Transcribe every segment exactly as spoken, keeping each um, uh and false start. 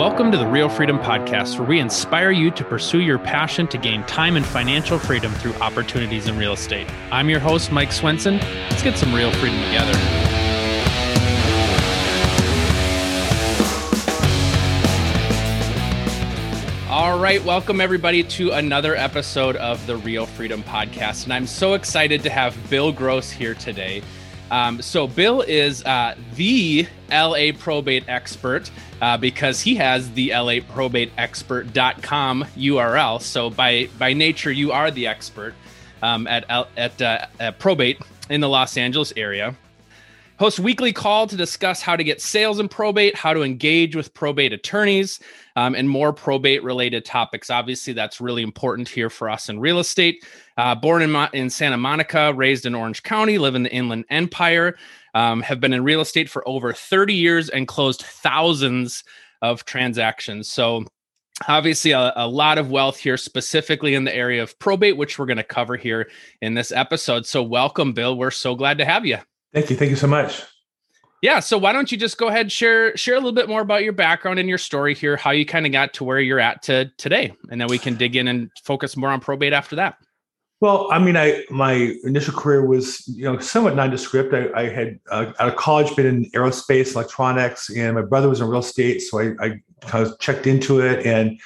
Welcome to the Real Freedom Podcast, where we inspire you to pursue your passion to gain time and financial freedom through opportunities in real estate. I'm your host, Mike Swenson. Let's get some real freedom together. All right, welcome everybody to another episode of the Real Freedom Podcast. And I'm so excited to have Bill Gross here today. Um, so Bill is uh, the L A probate expert uh, because he has the L A probate expert dot com U R L. So by by nature, you are the expert um, at at, uh, at probate in the Los Angeles area. Host weekly call to discuss how to get sales in probate, how to engage with probate attorneys, um, and more probate related topics. Obviously, that's really important here for us in real estate. Uh, born in, Mo- in Santa Monica, raised in Orange County, live in the Inland Empire, um, have been in real estate for over thirty years and closed thousands of transactions. So obviously a, a lot of wealth here, specifically in the area of probate, which we're going to cover here in this episode. So welcome, Bill. We're so glad to have you. Thank you. Thank you so much. Yeah. So why don't you just go ahead and share, share a little bit more about your background and your story here, how you kind of got to where you're at to today, and then we can dig in and focus more on probate after that. Well, I mean, I, my initial career was, you know, somewhat nondescript. I, I had uh, out of college been in aerospace, electronics, and my brother was in real estate. So I, I kind of checked into it and you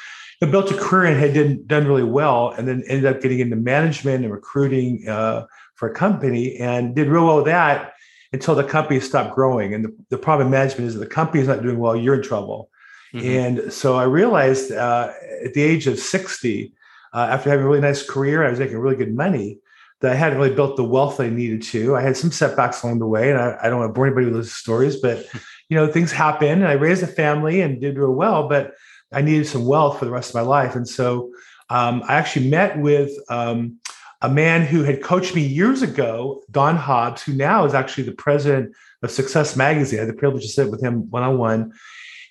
know, built a career and had did, done really well, and then ended up getting into management and recruiting uh, for a company and did real well with that, until the company stopped growing. And the, the problem in management is that the company is not doing well, you're in trouble. Mm-hmm. And so I realized uh, at the age of sixty, uh, after having a really nice career, I was making really good money, that I hadn't really built the wealth I needed to. I had some setbacks along the way, and I, I don't want to bore anybody with those stories, but you know, things happen. And I raised a family and did real well, but I needed some wealth for the rest of my life. And so um, I actually met with um, a man who had coached me years ago, Don Hobbs, who now is actually the president of Success Magazine. I had the privilege to sit with him one-on-one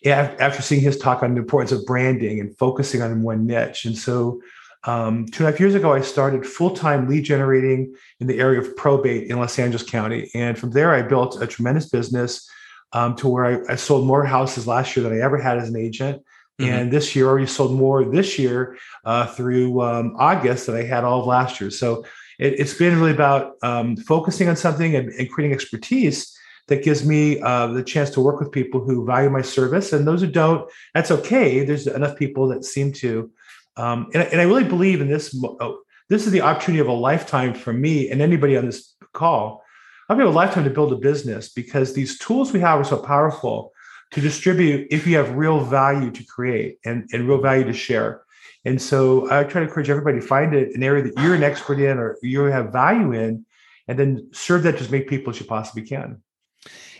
after seeing his talk on the importance of branding and focusing on one niche. And so um, two and a half years ago, I started full-time lead generating in the area of probate in Los Angeles County. And from there, I built a tremendous business um, to where I, I sold more houses last year than I ever had as an agent. Mm-hmm. And this year, I already sold more this year uh, through um, August than I had all of last year. So it, it's been really about um, focusing on something and, and creating expertise that gives me uh, the chance to work with people who value my service. And those who don't, that's okay. There's enough people that seem to. Um, and, and I really believe in this. Oh, this is the opportunity of a lifetime for me and anybody on this call. I've got a lifetime to build a business because these tools we have are so powerful to distribute if you have real value to create and, and real value to share. And so I try to encourage everybody to find it, an area that you're an expert in or you have value in, and then serve that to as many people as you possibly can.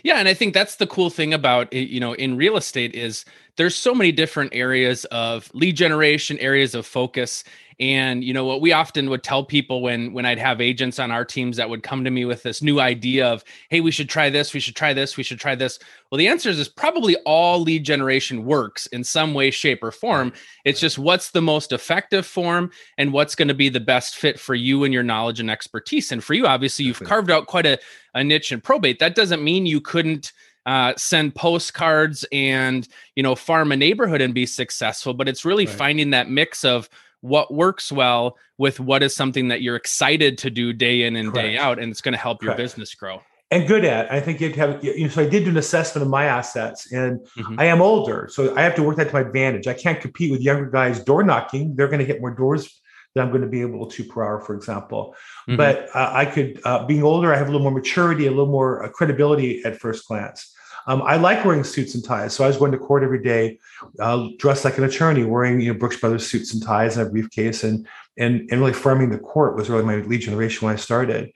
Yeah. And I think that's the cool thing about, you know, in real estate is there's so many different areas of lead generation, areas of focus. And, you know, what we often would tell people when, when I'd have agents on our teams that would come to me with this new idea of, hey, we should try this, we should try this, we should try this. Well, the answer is, is probably all lead generation works in some way, shape, or form. It's just what's the most effective form and what's going to be the best fit for you and your knowledge and expertise. And for you, obviously, you've carved out quite a, a niche in probate. That doesn't mean you couldn't uh, send postcards and, you know, farm a neighborhood and be successful, but it's really right. Finding that mix of what works well with what is something that you're excited to do day in and Correct. Day out. And it's going to help Correct. Your business grow. And good at, I think you'd have, you know, so I did do an assessment of my assets, and mm-hmm. I am older, so I have to work that to my advantage. I can't compete with younger guys door knocking. They're going to hit more doors that I'm going to be able to per hour, for example. Mm-hmm. But uh, I could, uh, being older, I have a little more maturity, a little more uh, credibility at first glance. Um, I like wearing suits and ties. So I was going to court every day, uh, dressed like an attorney, wearing, you know, Brooks Brothers suits and ties and a briefcase. And, and, and really farming the court was really my lead generation when I started.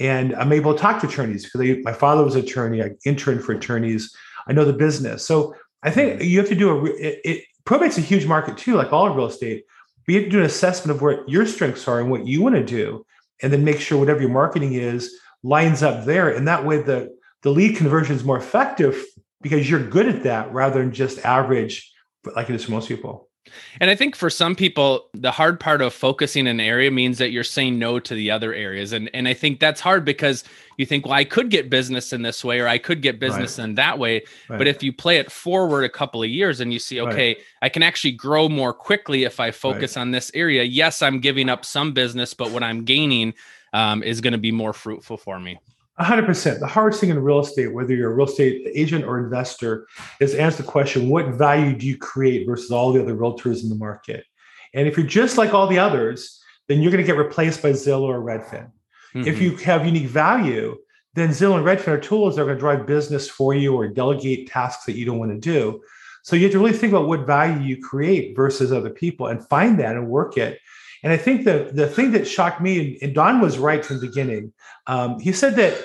And I'm able to talk to attorneys because they, my father was an attorney. I interned for attorneys. I know the business. So I think you have to do a, it, it probate's a huge market too, like all of real estate. But you have to do an assessment of what your strengths are and what you want to do, and then make sure whatever your marketing is lines up there. And that way the, the lead conversion is more effective because you're good at that rather than just average, like it is for most people. And I think for some people, the hard part of focusing an area means that you're saying no to the other areas. And, and I think that's hard because you think, well, I could get business in this way, or I could get business right. in that way. Right. But if you play it forward a couple of years and you see, okay, right. I can actually grow more quickly if I focus right. on this area. Yes, I'm giving up some business, but what I'm gaining um, is going to be more fruitful for me. A hundred percent. The hardest thing in real estate, whether you're a real estate agent or investor, is to answer the question, what value do you create versus all the other realtors in the market? And if you're just like all the others, then you're going to get replaced by Zillow or Redfin. Mm-hmm. If you have unique value, then Zillow and Redfin are tools that are going to drive business for you or delegate tasks that you don't want to do. So you have to really think about what value you create versus other people and find that and work it. And I think the, the thing that shocked me, and Don was right from the beginning, um, he said that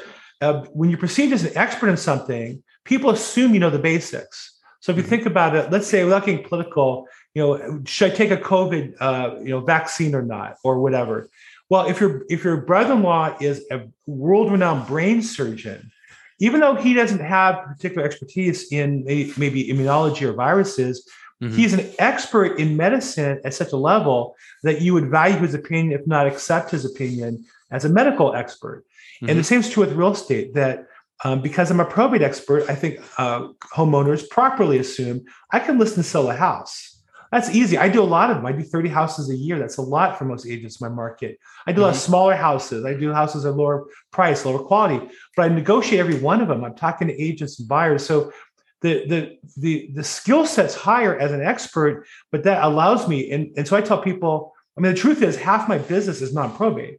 uh, when you're perceived as an expert in something, people assume you know the basics. So if you think about it, let's say without getting political, you know, should I take a COVID uh, you know, vaccine or not, or whatever? Well, if, you're, if your brother-in-law is a world-renowned brain surgeon, even though he doesn't have particular expertise in maybe immunology or viruses, mm-hmm. he's an expert in medicine at such a level that you would value his opinion, if not accept his opinion, as a medical expert. Mm-hmm. And the same is true with real estate, that um, because I'm a probate expert, I think uh, homeowners properly assume I can list and sell a house. That's easy. I do a lot of them. I do thirty houses a year. That's a lot for most agents in my market. I do mm-hmm. a lot of smaller houses. I do houses at lower price, lower quality, but I negotiate every one of them. I'm talking to agents and buyers. So The the the the skill set's higher as an expert, but that allows me. And, and so I tell people, I mean, the truth is half my business is non-probate.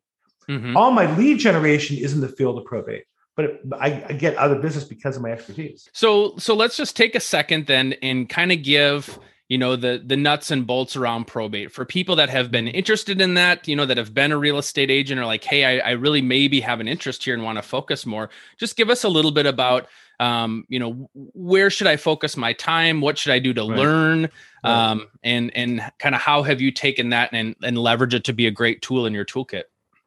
Mm-hmm. All my lead generation is in the field of probate, but it, I, I get out of business because of my expertise. So so let's just take a second then and kind of give, you know, the, the nuts and bolts around probate for people that have been interested in that, you know, that have been a real estate agent or like, hey, I, I really maybe have an interest here and want to focus more. Just give us a little bit about, um, you know, where should I focus my time? What should I do to right. learn? Right. Um, and, and kind of how have you taken that and, and leverage it to be a great tool in your toolkit?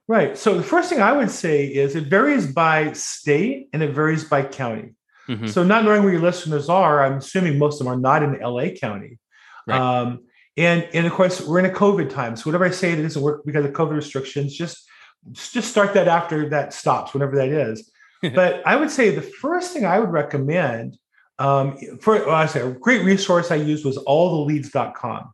Right. So the first thing I would say is it varies by state and it varies by county. Mm-hmm. So not knowing where your listeners are, I'm assuming most of them are not in L A County. Right. Um, and, and of course we're in a COVID time. So whatever I say that doesn't work because of COVID restrictions, just, just start that after that stops, whenever that is. But I would say the first thing I would recommend, um, for, well, I say a great resource I used was all the leads dot com.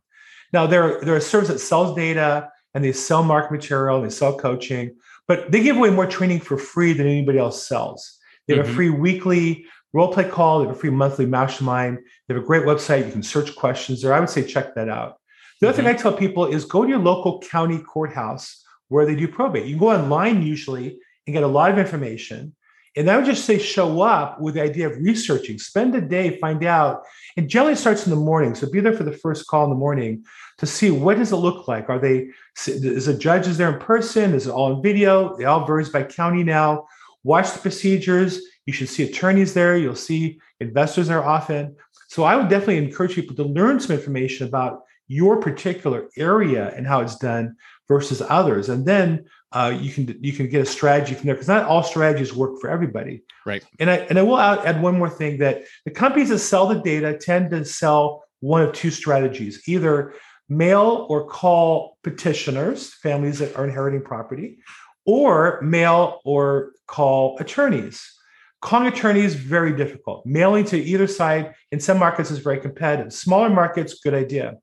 Now they're, they're a service that sells data and they sell market material, they sell coaching, but they give away more training for free than anybody else sells. They have mm-hmm. a free weekly role play call. They have a free monthly mastermind. They have a great website. You can search questions there. I would say check that out. The other mm-hmm. thing I tell people is go to your local county courthouse where they do probate. You can go online usually and get a lot of information. And I would just say show up with the idea of researching. Spend a day, find out. And generally it starts in the morning. So be there for the first call in the morning to see what does it look like. Are they? Is the judge is there in person? Is it all on video? It all varies by county now. Watch the procedures. You should see attorneys there. You'll see investors there often. So I would definitely encourage people to learn some information about your particular area and how it's done versus others. And then uh, you can you can get a strategy from there because not all strategies work for everybody. Right. And I, and I will add one more thing that the companies that sell the data tend to sell one of two strategies, either mail or call petitioners, families that are inheriting property, or mail or call attorneys. Calling attorneys, very difficult. Mailing to either side in some markets is very competitive. Smaller markets, good idea.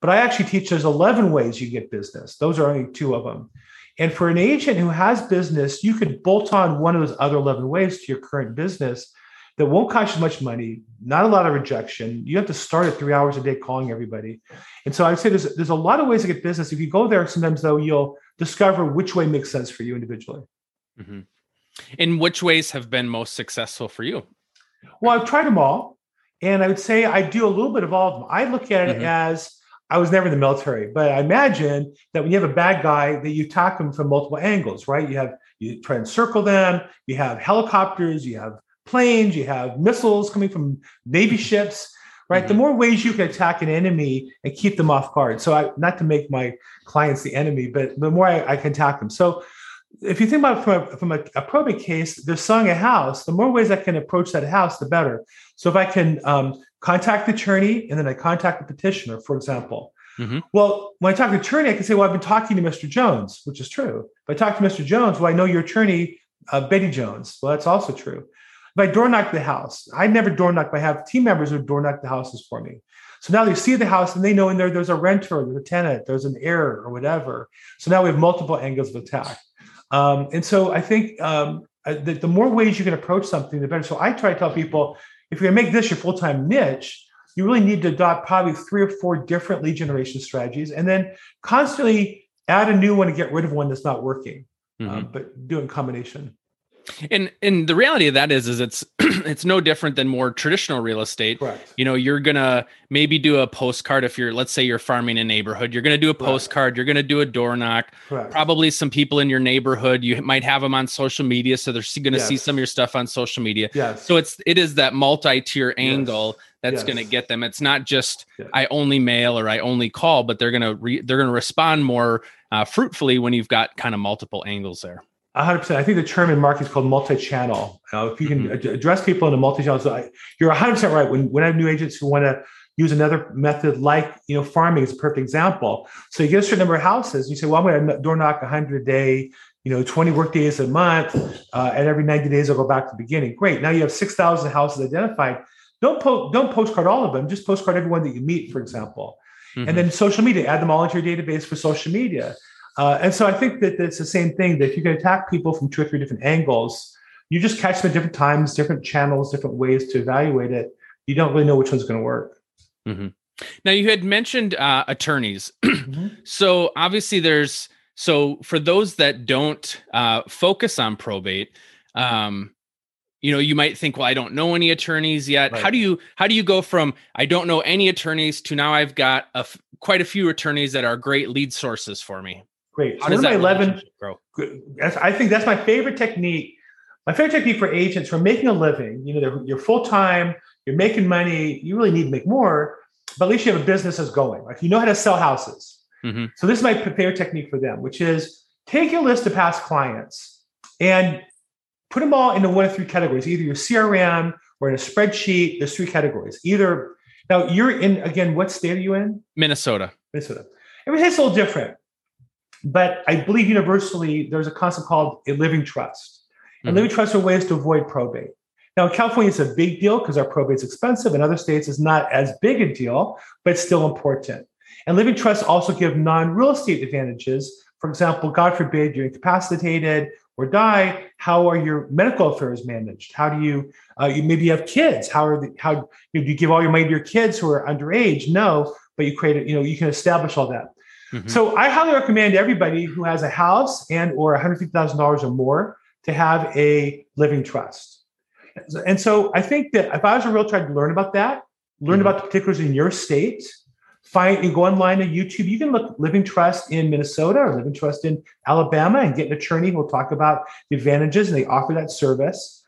But I actually teach there's eleven ways you get business. Those are only two of them. And for an agent who has business, you could bolt on one of those other eleven ways to your current business that won't cost you much money, not a lot of rejection. You have to start at three hours a day calling everybody. And so I would say there's, there's a lot of ways to get business. If you go there, sometimes though, you'll discover which way makes sense for you individually. Mm-hmm. And which ways have been most successful for you? Well, I've tried them all. And I would say I do a little bit of all of them. I look at it mm-hmm. as I was never in the military, but I imagine that when you have a bad guy that you attack him from multiple angles, right? You have, you try and circle them. You have helicopters, you have planes, you have missiles coming from Navy ships, right? Mm-hmm. The more ways you can attack an enemy and keep them off guard. So I, not to make my clients the enemy, but the more I, I can attack them. So if you think about it from, a, from a, a probate case, they're selling a house. The more ways I can approach that house, the better. So if I can um, contact the attorney and then I contact the petitioner, for example, Mm-hmm. Well, when I talk to an attorney, I can say, well, I've been talking to Mister Jones, which is true. If I talk to Mister Jones, well, I know your attorney, uh, Betty Jones. Well, that's also true. If I door knock the house, I never door knock, but I have team members who door knock the houses for me. So now they see the house and they know in there, there's a renter, there's a tenant, there's an error or whatever. So now we have multiple angles of attack. Um, and so I think um, the, the more ways you can approach something, the better. So I try to tell people, if you're going to make this your full-time niche, you really need to adopt probably three or four different lead generation strategies and then constantly add a new one to get rid of one that's not working, mm-hmm. um, but do it in combination. And and the reality of that is, is it's it's no different than more traditional real estate. Correct. You know, you're going to maybe do a postcard if you're, let's say you're farming a neighborhood, you're going to do a postcard, you're going to do a door knock, correct. Probably some people in your neighborhood, you might have them on social media. So they're going to yes. see some of your stuff on social media. Yes. So it's, it is that multi-tier angle yes. that's yes. going to get them. It's not just, yes. I only mail or I only call, but they're going to, re- they're going to respond more uh, fruitfully when you've got kind of multiple angles there. one hundred percent. I think the term in marketing is called multi-channel. Uh, if you can mm-hmm. address people in a multi-channel, so I, you're one hundred percent right. When when I have new agents who want to use another method, like you know, farming is a perfect example. So you get a certain number of houses. You say, well, I'm going to door knock one hundred a day, you know, twenty work days a month, uh, and every ninety days I'll go back to the beginning. Great. Now you have six thousand houses identified. Don't po- don't postcard all of them. Just postcard everyone that you meet, for example, mm-hmm. and then social media. Add them all into your database for social media. Uh, and so I think that it's the same thing, that if you can attack people from two or three different angles, you just catch them at different times, different channels, different ways to evaluate it. You don't really know which one's going to work. Mm-hmm. Now, you had mentioned uh, attorneys. mm-hmm. So obviously there's, so for those that don't uh, focus on probate, um, you know, you might think, well, I don't know any attorneys yet. Right. How do you how do you go from I don't know any attorneys to now I've got a f- quite a few attorneys that are great lead sources for me? Great. So my eleven, I think that's my favorite technique. My favorite technique for agents who are making a living, you know, you're full-time, you're making money, you really need to make more, but at least you have a business that's going. Like, you know how to sell houses. Mm-hmm. So this is my favorite technique for them, which is take your list of past clients and put them all into one of three categories, either your C R M or in a spreadsheet. There's three categories. Either, now you're in, again, what state are you in? Minnesota. Minnesota. Everything's a little different. But I believe universally, there's a concept called a living trust. And mm-hmm. living trusts are ways to avoid probate. Now, in California, it's a big deal because our probate is expensive. In other states, it's not as big a deal, but it's still important. And living trusts also give non-real estate advantages. For example, God forbid you're incapacitated or die. How are your medical affairs managed? How do you, uh, you maybe you have kids. How are the, how you know, do you give all your money to your kids who are underage? No, but you create a, you know, you can establish all that. Mm-hmm. So I highly recommend everybody who has a house and or one hundred fifty thousand dollars or more to have a living trust. And so I think that if I was a realtor, I'd learn about that, learn mm-hmm. about the particulars in your state, find, you go online on YouTube. You can look living trust in Minnesota or living trust in Alabama and get an attorney who will talk about the advantages, and they offer that service.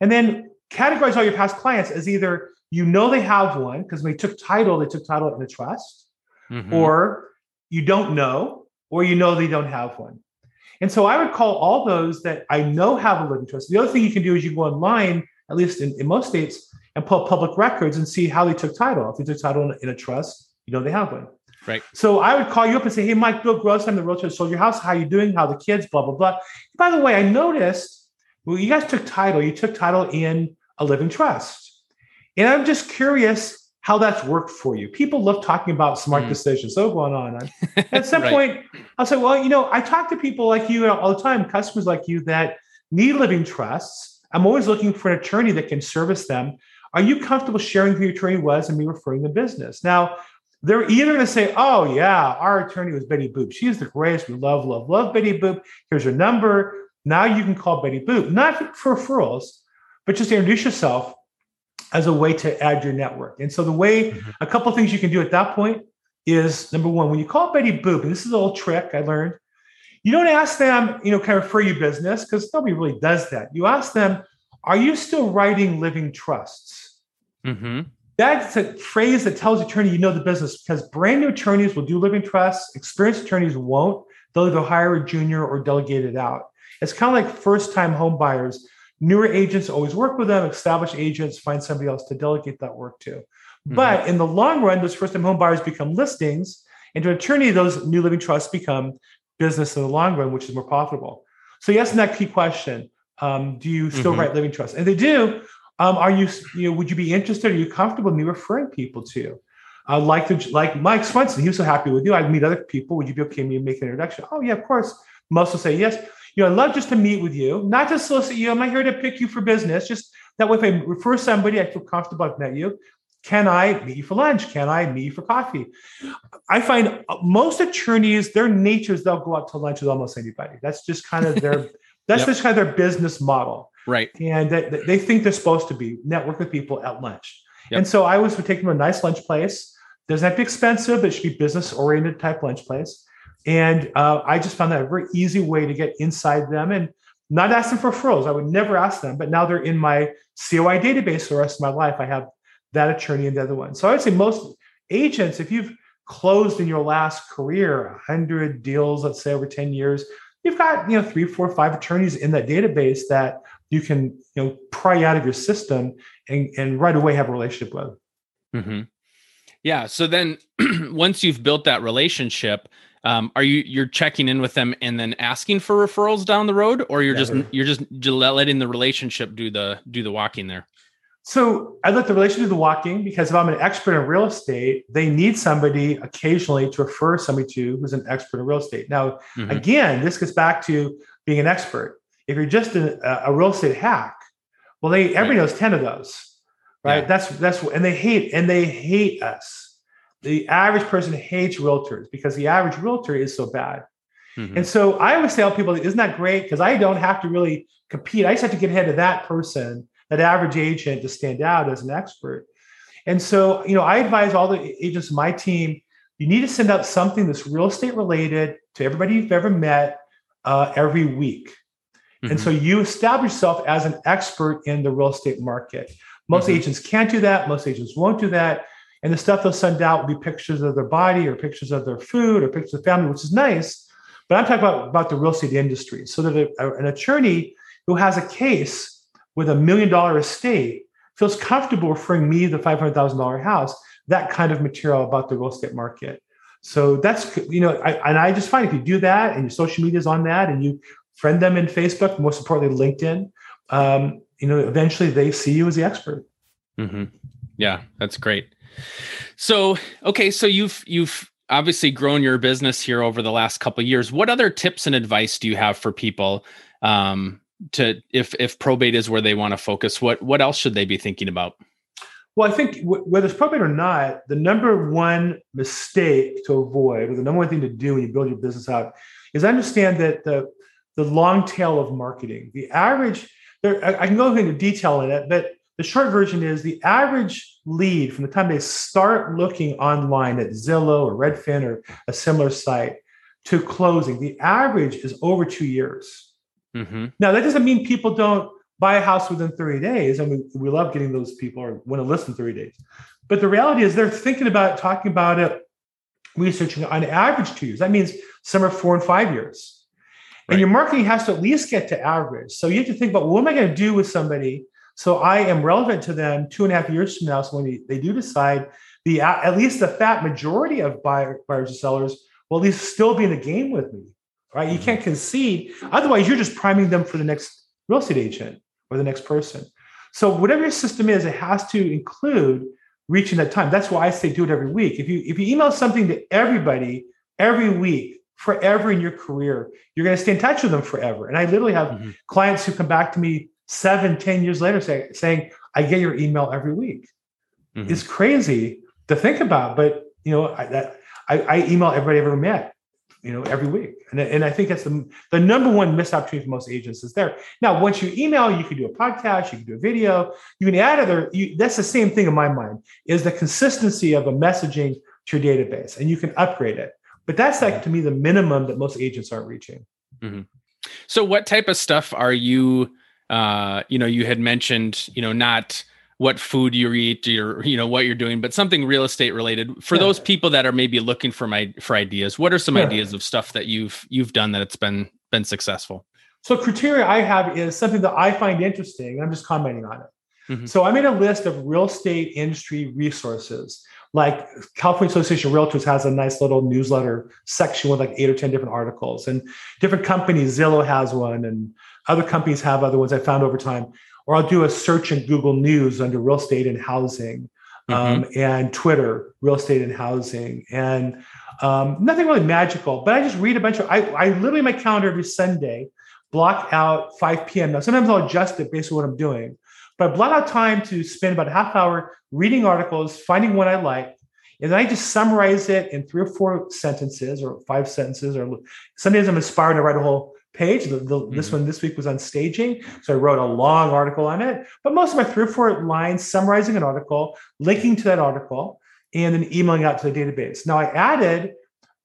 And then categorize all your past clients as either you know they have one because when they took title, they took title in a trust, mm-hmm. or you don't know, or you know they don't have one. And so I would call all those that I know have a living trust. The other thing you can do is you go online, at least in, in most states, and pull up public records and see how they took title. If they took title in, in a trust, you know they have one. Right. So I would call you up and say, hey, Mike, Bill Gross, I'm the realtor that sold your house. How are you doing? How are the kids? Blah, blah, blah. By the way, I noticed, well, you guys took title. You took title in a living trust. And I'm just curious how that's worked for you. People love talking about smart mm. decisions. So going on. And at some right. point, I'll say, well, you know, I talk to people like you all the time, customers like you that need living trusts. I'm always looking for an attorney that can service them. Are you comfortable sharing who your attorney was and me referring the business? Now, they're either going to say, oh, yeah, our attorney was Betty Boop. She's the greatest. We love, love, love Betty Boop. Here's her number. Now you can call Betty Boop. Not for referrals, but just introduce yourself as a way to add your network. And so the way, mm-hmm. a couple of things you can do at that point is, number one, when you call Betty Boop, and this is a little trick I learned, you don't ask them, you know, can I refer you business? Because nobody really does that. You ask them, are you still writing living trusts? Mm-hmm. That's a phrase that tells the attorney you know the business, because brand new attorneys will do living trusts, experienced attorneys won't. They'll either hire a junior or delegate it out. It's kind of like first-time home buyers. Newer agents always work with them, established agents find somebody else to delegate that work to. But mm-hmm. in the long run, those first-time home buyers become listings, And to an eternity, those new living trusts become business in the long run, which is more profitable. So yes, and that key question, um, do you still mm-hmm. write living trusts? And they do. Um, are you, you know, would you be interested? Are you comfortable in me referring people to you? Uh, like the, like Mike Swenson, he was so happy with you. I'd meet other people. Would you be okay with me making an introduction? Oh, yeah, of course. Most will say yes. You know, I'd love just to meet with you, not to solicit you. I'm not here to pick you for business. Just that way, if I refer somebody, I feel comfortable I've met you. Can I meet you for lunch? Can I meet you for coffee? I find most attorneys, their natures, they'll go out to lunch with almost anybody. That's just kind of their that's yep. just kind of their business model. Right. And they, they think they're supposed to be network with people at lunch. Yep. And so I always would take them to a nice lunch place. Doesn't have to be expensive. It should be business-oriented type lunch place. And uh, I just found that a very easy way to get inside them and not ask them for referrals. I would never ask them, but now they're in my C O I database for the rest of my life. I have that attorney and the other one. So I would say most agents, if you've closed in your last career, one hundred deals, let's say over ten years, you've got, you know, three, four, five attorneys in that database that you can, you know, pry out of your system and, and right away have a relationship with. Mm-hmm. Yeah. So then once you've built that relationship, um, are you, you're checking in with them and then asking for referrals down the road, or you're Never. just, you're just letting the relationship do the, do the walking there? So I let the relationship do the walking, because if I'm an expert in real estate, they need somebody occasionally to refer somebody to who's an expert in real estate. Now, mm-hmm. again, this gets back to being an expert. If you're just a, a real estate hack, well, they, right. everybody knows ten of those, right? Yeah. That's, that's, and they hate, and they hate us. The average person hates realtors because the average realtor is so bad. Mm-hmm. And so I always tell people, isn't that great? Because I don't have to really compete. I just have to get ahead of that person, that average agent, to stand out as an expert. And so, you know, I advise all the agents in my team, you need to send out something that's real estate related to everybody you've ever met uh, every week. Mm-hmm. And so you establish yourself as an expert in the real estate market. Most mm-hmm. agents can't do that. Most agents won't do that. And the stuff they'll send out will be pictures of their body or pictures of their food or pictures of family, which is nice. But I'm talking about, about the real estate industry. So that a, a, an attorney who has a case with a million dollar estate feels comfortable referring me the five hundred thousand dollars house, that kind of material about the real estate market. So that's, you know, I, and I just find if you do that and your social media is on that and you friend them in Facebook, most importantly, LinkedIn, um, you know, eventually they see you as the expert. Mm-hmm. Yeah, that's great. So, okay. So you've, you've obviously grown your business here over the last couple of years. What other tips and advice do you have for people, um, to if if probate is where they want to focus, what what else should they be thinking about? Well, I think w- whether it's probate or not, the number one mistake to avoid, or the number one thing to do when you build your business out, is understand that the the long tail of marketing. The average, there, I, I can go into detail in it, but the short version is the average lead from the time they start looking online at Zillow or Redfin or a similar site to closing, the average is over two years. Mm-hmm. Now, that doesn't mean people don't buy a house within thirty days. I mean, we love getting those people or want to list in thirty days. But the reality is they're thinking about it, talking about it, researching on average two years. That means some are four and five years. Right. And your marketing has to at least get to average. So you have to think about, well, what am I going to do with somebody so I am relevant to them two and a half years from now? So when they do decide, the at least the fat majority of buyer, buyers and sellers will at least still be in the game with me. Right? You can't concede. Otherwise, you're just priming them for the next real estate agent or the next person. So whatever your system is, it has to include reaching that time. That's why I say do it every week. If you if you email something to everybody every week, forever in your career, you're going to stay in touch with them forever. And I literally have mm-hmm. clients who come back to me seven, ten years later say, saying, I get your email every week. Mm-hmm. It's crazy to think about, but you know, I, that, I, I email everybody I've ever met, you know, every week. And, and I think that's the, the number one missed opportunity for most agents is there. Now, once you email, you can do a podcast, you can do a video, you can add other, you, that's the same thing in my mind, is the consistency of a messaging to your database, and you can upgrade it. But that's like, to me, the minimum that most agents aren't reaching. Mm-hmm. So what type of stuff are you, uh, you know, you had mentioned, you know, not what food you eat, or, you know, what you're doing, but something real estate related for yeah. those people that are maybe looking for my, for ideas. What are some yeah. ideas of stuff that you've, you've done that it's been, been successful? So criteria I have is something that I find interesting, and I'm just commenting on it. Mm-hmm. So I made a list of real estate industry resources Like California Association of Realtors has a nice little newsletter section with like eight or ten different articles, and different companies, Zillow has one and other companies have other ones I found over time. Or I'll do a search in Google News under real estate and housing, um, mm-hmm. and Twitter, real estate and housing, and um, nothing really magical, but I just read a bunch of, I, I literally, my calendar every Sunday, block out five p.m. Now, sometimes I'll adjust it based on what I'm doing, but I block out time to spend about a half hour reading articles, finding one I like, and then I just summarize it in three or four sentences or five sentences. Or some days I'm inspired to write a whole page. The, the, mm-hmm. This one this week was on staging, so I wrote a long article on it. But most of my three or four lines summarizing an article, linking to that article, and then emailing out to the database. Now I added,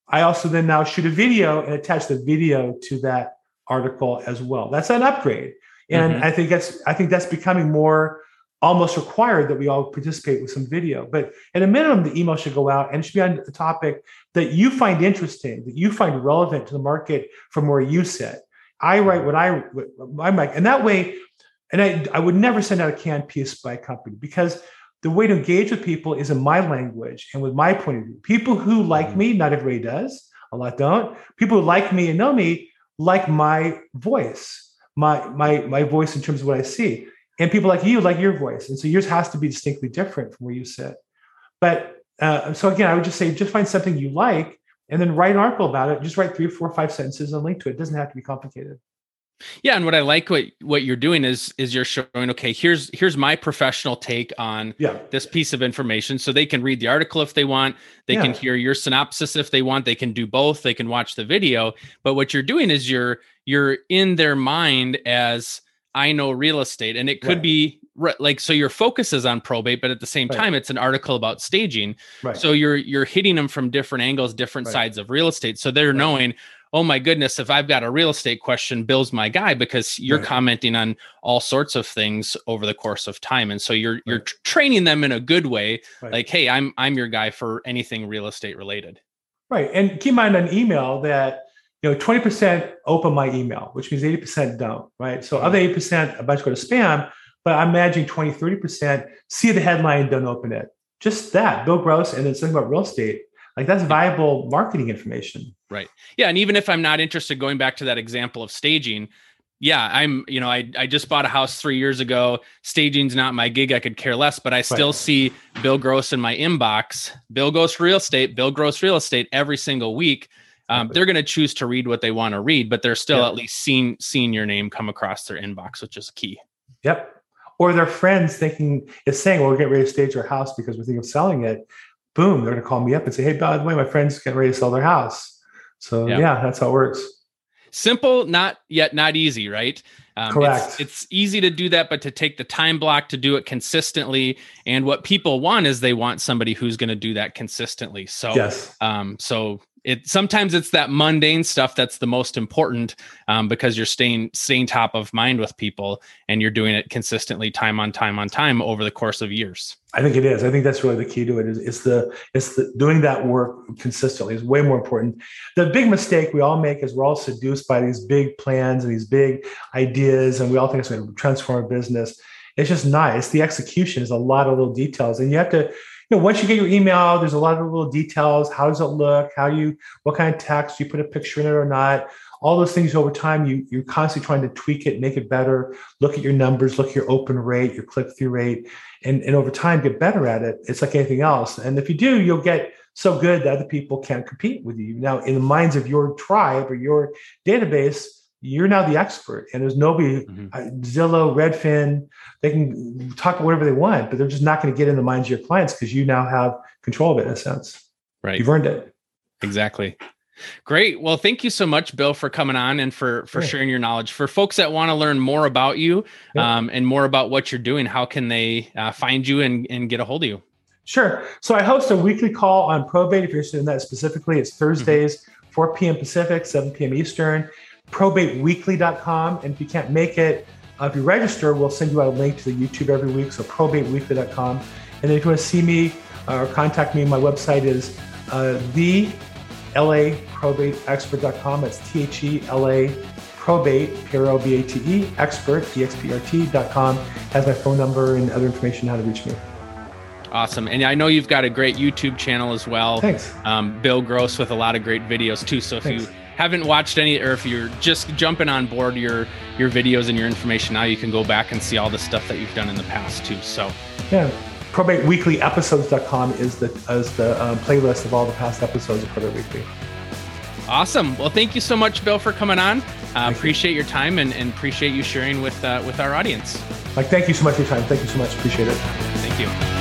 I also then now shoot a video and attach the video to that article as well. That's an upgrade, and mm-hmm. I think that's I think that's becoming more almost required that we all participate with some video. But at a minimum, the email should go out and it should be on a topic that you find interesting, that you find relevant to the market from where you sit. I write what I what I'm like, and that way, and I I would never send out a canned piece by a company, because the way to engage with people is in my language and with my point of view. People who like mm-hmm. me, not everybody does, a lot don't. People who like me and know me like my voice, my my my voice in terms of what I see. And people like you like your voice. And so yours has to be distinctly different from where you sit. But uh, so again, I would just say, just find something you like and then write an article about it. Just write three, four, five sentences and link to it. It doesn't have to be complicated. Yeah. And what I like what, what you're doing is, is you're showing, okay, here's, here's my professional take on yeah. this piece of information. So they can read the article if they want, they yeah. can hear your synopsis if they want, they can do both, they can watch the video. But what you're doing is you're, you're in their mind as I know real estate, and it could right. be like, so your focus is on probate, but at the same right. time, it's an article about staging. Right. So you're, you're hitting them from different angles, different right. sides of real estate. So they're right. knowing, oh my goodness, if I've got a real estate question, Bill's my guy, because you're right. commenting on all sorts of things over the course of time. And so you're, right. you're training them in a good way. Right. Like, hey, I'm, I'm your guy for anything real estate related. Right. And keep in mind on email that, you know, twenty percent open my email, which means eighty percent don't, right? So other eighty percent, a bunch go to spam, but I'm imagining twenty, thirty percent see the headline and don't open it. Just that, Bill Gross, and then something about real estate. Like that's viable marketing information. Right. Yeah. And even if I'm not interested, going back to that example of staging, yeah, I'm, you know, I I just bought a house three years ago. Staging's not my gig. I could care less, but I still right. see Bill Gross in my inbox, Bill Gross Real Estate, Bill Gross Real Estate every single week. Um, they're going to choose to read what they want to read, but they're still yeah. at least seeing, seeing your name come across their inbox, which is key. Yep. Or their friends thinking, is saying, well, we're getting ready to stage our house because we're thinking of selling it. Boom. They're going to call me up and say, hey, by the way, my friend's getting ready to sell their house. So yeah, yeah that's how it works. Simple, not yet, not easy, right? Um, Correct. It's, it's easy to do that, but to take the time block to do it consistently. And what people want is they want somebody who's going to do that consistently. So, yes. um, so it, sometimes it's that mundane stuff that's the most important, um, because you're staying, staying top of mind with people and you're doing it consistently time on time on time over the course of years. I think it is. I think that's really the key to it is, is the, it's the doing that work consistently is way more important. The big mistake we all make is we're all seduced by these big plans and these big ideas. And we all think it's going to transform our business. It's just nice. The execution is a lot of little details, and you have to, you know, once you get your email, there's a lot of little details. How does it look? How you, what kind of text, do you put a picture in it or not? All those things over time, you, you're constantly trying to tweak it, make it better, look at your numbers, look at your open rate, your click-through rate, and, and over time get better at it. It's like anything else. And if you do, you'll get so good that other people can't compete with you. Now, in the minds of your tribe or your database, you're now the expert, and there's nobody, mm-hmm. uh, Zillow, Redfin, they can talk about whatever they want, but they're just not going to get in the minds of your clients because you now have control of it in a sense. Right. You've earned it. Exactly. Great. Well, thank you so much, Bill, for coming on and for, for yeah. sharing your knowledge. For folks that want to learn more about you yeah. um, and more about what you're doing, how can they uh, find you and, and get a hold of you? Sure. So I host a weekly call on probate. If you're interested in that specifically, it's Thursdays, mm-hmm. four p.m. Pacific, seven p.m. Eastern. probate weekly dot com. And if you can't make it, uh, if you register, we'll send you out a link to the YouTube every week. So probate weekly dot com. And then if you want to see me uh, or contact me, my website is uh, the L A probate expert dot com. That's T H E L A probate, P R O B A T E, expert, E X P R T dot com. Has my phone number and other information on how to reach me. Awesome. And I know you've got a great YouTube channel as well. Thanks. Um, Bill Gross with a lot of great videos too. So if Thanks. you haven't watched any, or if you're just jumping on board your, your videos and your information now, you can go back and see all the stuff that you've done in the past too. So yeah, probate weekly episodes dot com is the, is the um, playlist of all the past episodes of Probate Weekly. Awesome. Well, thank you so much, Bill, for coming on. Uh, appreciate you. your time and, and appreciate you sharing with, uh, with our audience. Like, thank you so much for your time. Thank you so much. Appreciate it. Thank you.